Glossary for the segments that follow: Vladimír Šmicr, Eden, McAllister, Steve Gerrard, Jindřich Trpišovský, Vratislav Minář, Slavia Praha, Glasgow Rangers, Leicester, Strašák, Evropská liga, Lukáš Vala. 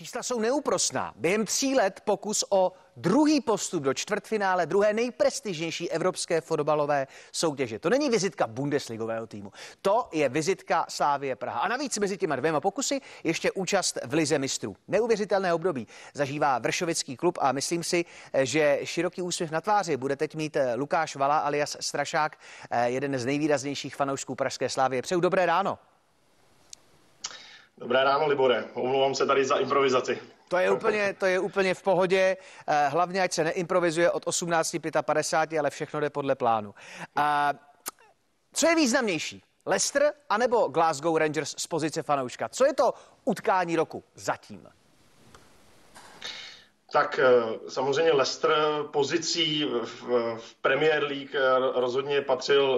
Čísla jsou neúprosná. Během 3 let pokus o druhý postup do čtvrtfinále druhé nejprestižnější evropské fotbalové soutěže. To není vizitka bundesligového týmu, to je vizitka Slavie Praha. A navíc mezi těma 2 pokusy ještě účast v Lize mistrů. Neuvěřitelné období zažívá vršovický klub a myslím si, že široký úsměv na tváři bude teď mít Lukáš Vala alias Strašák, jeden z nejvýraznějších fanoušků pražské Slavie. Přeju dobré ráno. Dobré ráno, Libore. Omlouvám se tady za improvizaci. To je úplně v pohodě. Hlavně, ať se neimprovizuje od 18:55, ale všechno jde podle plánu. Co je významnější? Leicester anebo Glasgow Rangers z pozice fanouška? Co je to utkání roku zatím? Tak samozřejmě Leicester pozicí v Premier League rozhodně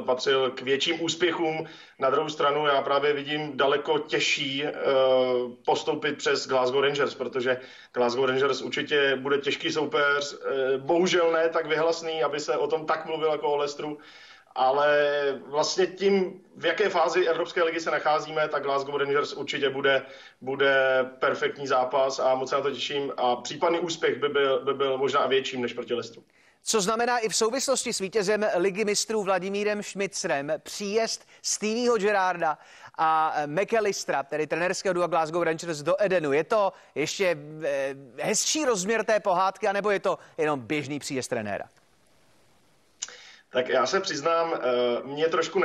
patřil k větším úspěchům. Na druhou stranu já právě vidím daleko těžší postoupit přes Glasgow Rangers, protože Glasgow Rangers určitě bude těžký soupeř, bohužel ne tak vyhlasný, aby se o tom tak mluvil jako o Leicesteru. Ale vlastně tím, v jaké fázi Evropské ligy se nacházíme, tak Glasgow Rangers určitě bude perfektní zápas a moc se na to těším. A případný úspěch by byl možná větším než proti Leicesteru. Co znamená i v souvislosti s vítězem Ligy mistrů Vladimírem Šmicrem příjezd Steveho Gerrarda a McAllistera, tedy trenérského dua Glasgow Rangers, do Edenu. Je to ještě hezčí rozměr té pohádky, anebo je to jenom běžný příjezd trenéra? Tak já se přiznám, mě trošku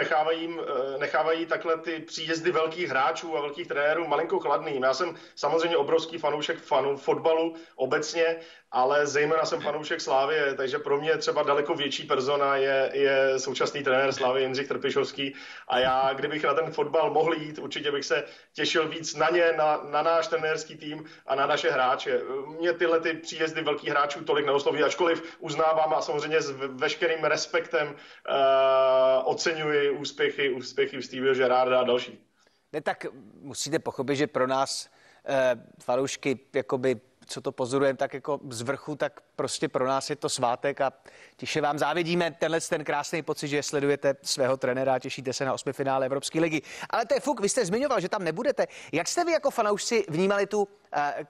nechávají takhle ty příjezdy velkých hráčů a velkých trenérů malinko chladným. Já jsem samozřejmě obrovský fanoušek fotbalu obecně, ale zejména jsem fanoušek Slavie, takže pro mě třeba daleko větší persona je současný trenér Slavie Jindřich Trpišovský a já, kdybych na ten fotbal mohl jít, určitě bych se těšil víc na ně, na náš trenérský tým a na naše hráče. Mě tyhle ty příjezdy velkých hráčů tolik neosloví, ačkoliv uznávám a samozřejmě s veškerým respektem oceňuji úspěchy Steveho Gerrarda a další. Ne, tak musíte pochopit, že pro nás fanoušky jakoby co to pozorujeme tak jako z vrchu, tak prostě pro nás je to svátek a tiše vám závidíme ten krásný pocit, že sledujete svého trenéra a těšíte se na 8. finále Evropské ligy. Ale to je fuk, vy jste zmiňoval, že tam nebudete. Jak jste vy jako fanoušci vnímali tu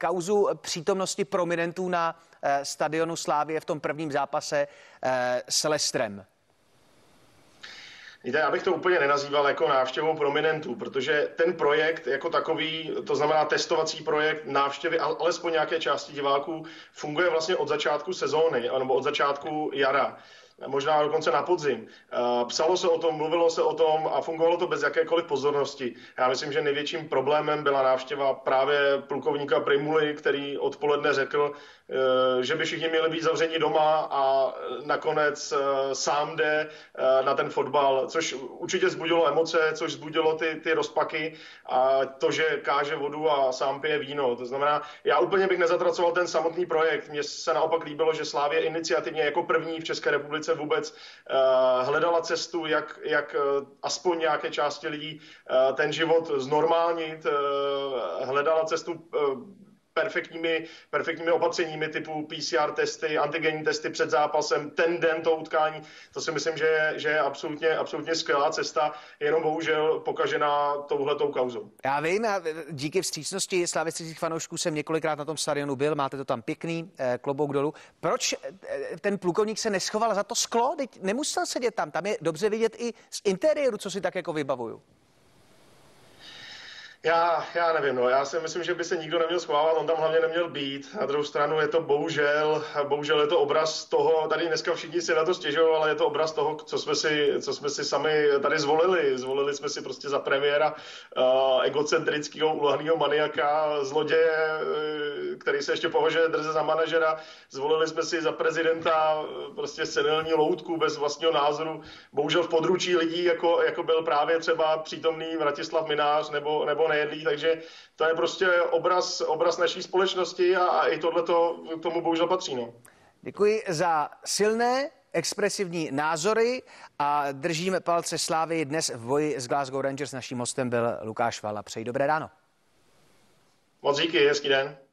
kauzu přítomnosti prominentů na stadionu Slavie v tom prvním zápase s Leicesterem? Víte, já bych to úplně nenazýval jako návštěvou prominentů, protože ten projekt jako takový, to znamená testovací projekt návštěvy, alespoň nějaké části diváků, funguje vlastně od začátku sezóny, nebo od začátku jara. Možná dokonce na podzim. Psalo se o tom, mluvilo se o tom a fungovalo to bez jakékoliv pozornosti. Já myslím, že největším problémem byla návštěva právě plukovníka Primuly, který odpoledne řekl, že by všichni měli být zavřeni doma a nakonec sám jde na ten fotbal, což určitě vzbudilo emoce, což vzbudilo ty rozpaky a to, že káže vodu a sám pije víno. To znamená, já úplně bych nezatracoval ten samotný projekt. Mně se naopak líbilo, že Slavie iniciativně jako první v České republice vůbec hledala cestu, jak aspoň nějaké části lidí ten život znormálnit, hledala cestu perfektními opatřeními typu PCR testy, antigenní testy před zápasem, ten den to utkání. To si myslím, že je absolutně skvělá cesta, jenom bohužel pokažená touhletou kauzou. Já vím, a díky vstřícnosti slavistických fanoušků jsem několikrát na tom stadionu byl, máte to tam pěkný, klobouk dolů. Proč ten plukovník se neschoval za to sklo? Nemusel sedět tam, tam je dobře vidět i z interiéru, co si tak jako vybavuju. Já nevím, no. Já si myslím, že by se nikdo neměl schovávat, on tam hlavně neměl být. Na druhou stranu je to bohužel je to obraz toho, tady dneska všichni si na to stěžují, ale je to obraz toho, co jsme si sami tady zvolili. Zvolili jsme si prostě za premiéra egocentrického, ulehlého maniaka, zloděje, který se ještě považuje drze za manažera. Zvolili jsme si za prezidenta prostě senilní loutku bez vlastního názoru. Bohužel v područí lidí, jako byl právě třeba přítomný Vratislav Minář nebo nejedlí, takže to je prostě obraz naší společnosti a i tohleto k tomu bohužel patří. No. Děkuji za silné expresivní názory a držíme palce Slavii dnes v boji s Glasgow Rangers. Naším hostem byl Lukáš Vala. Přeji dobré ráno. Moc díky, hezký den.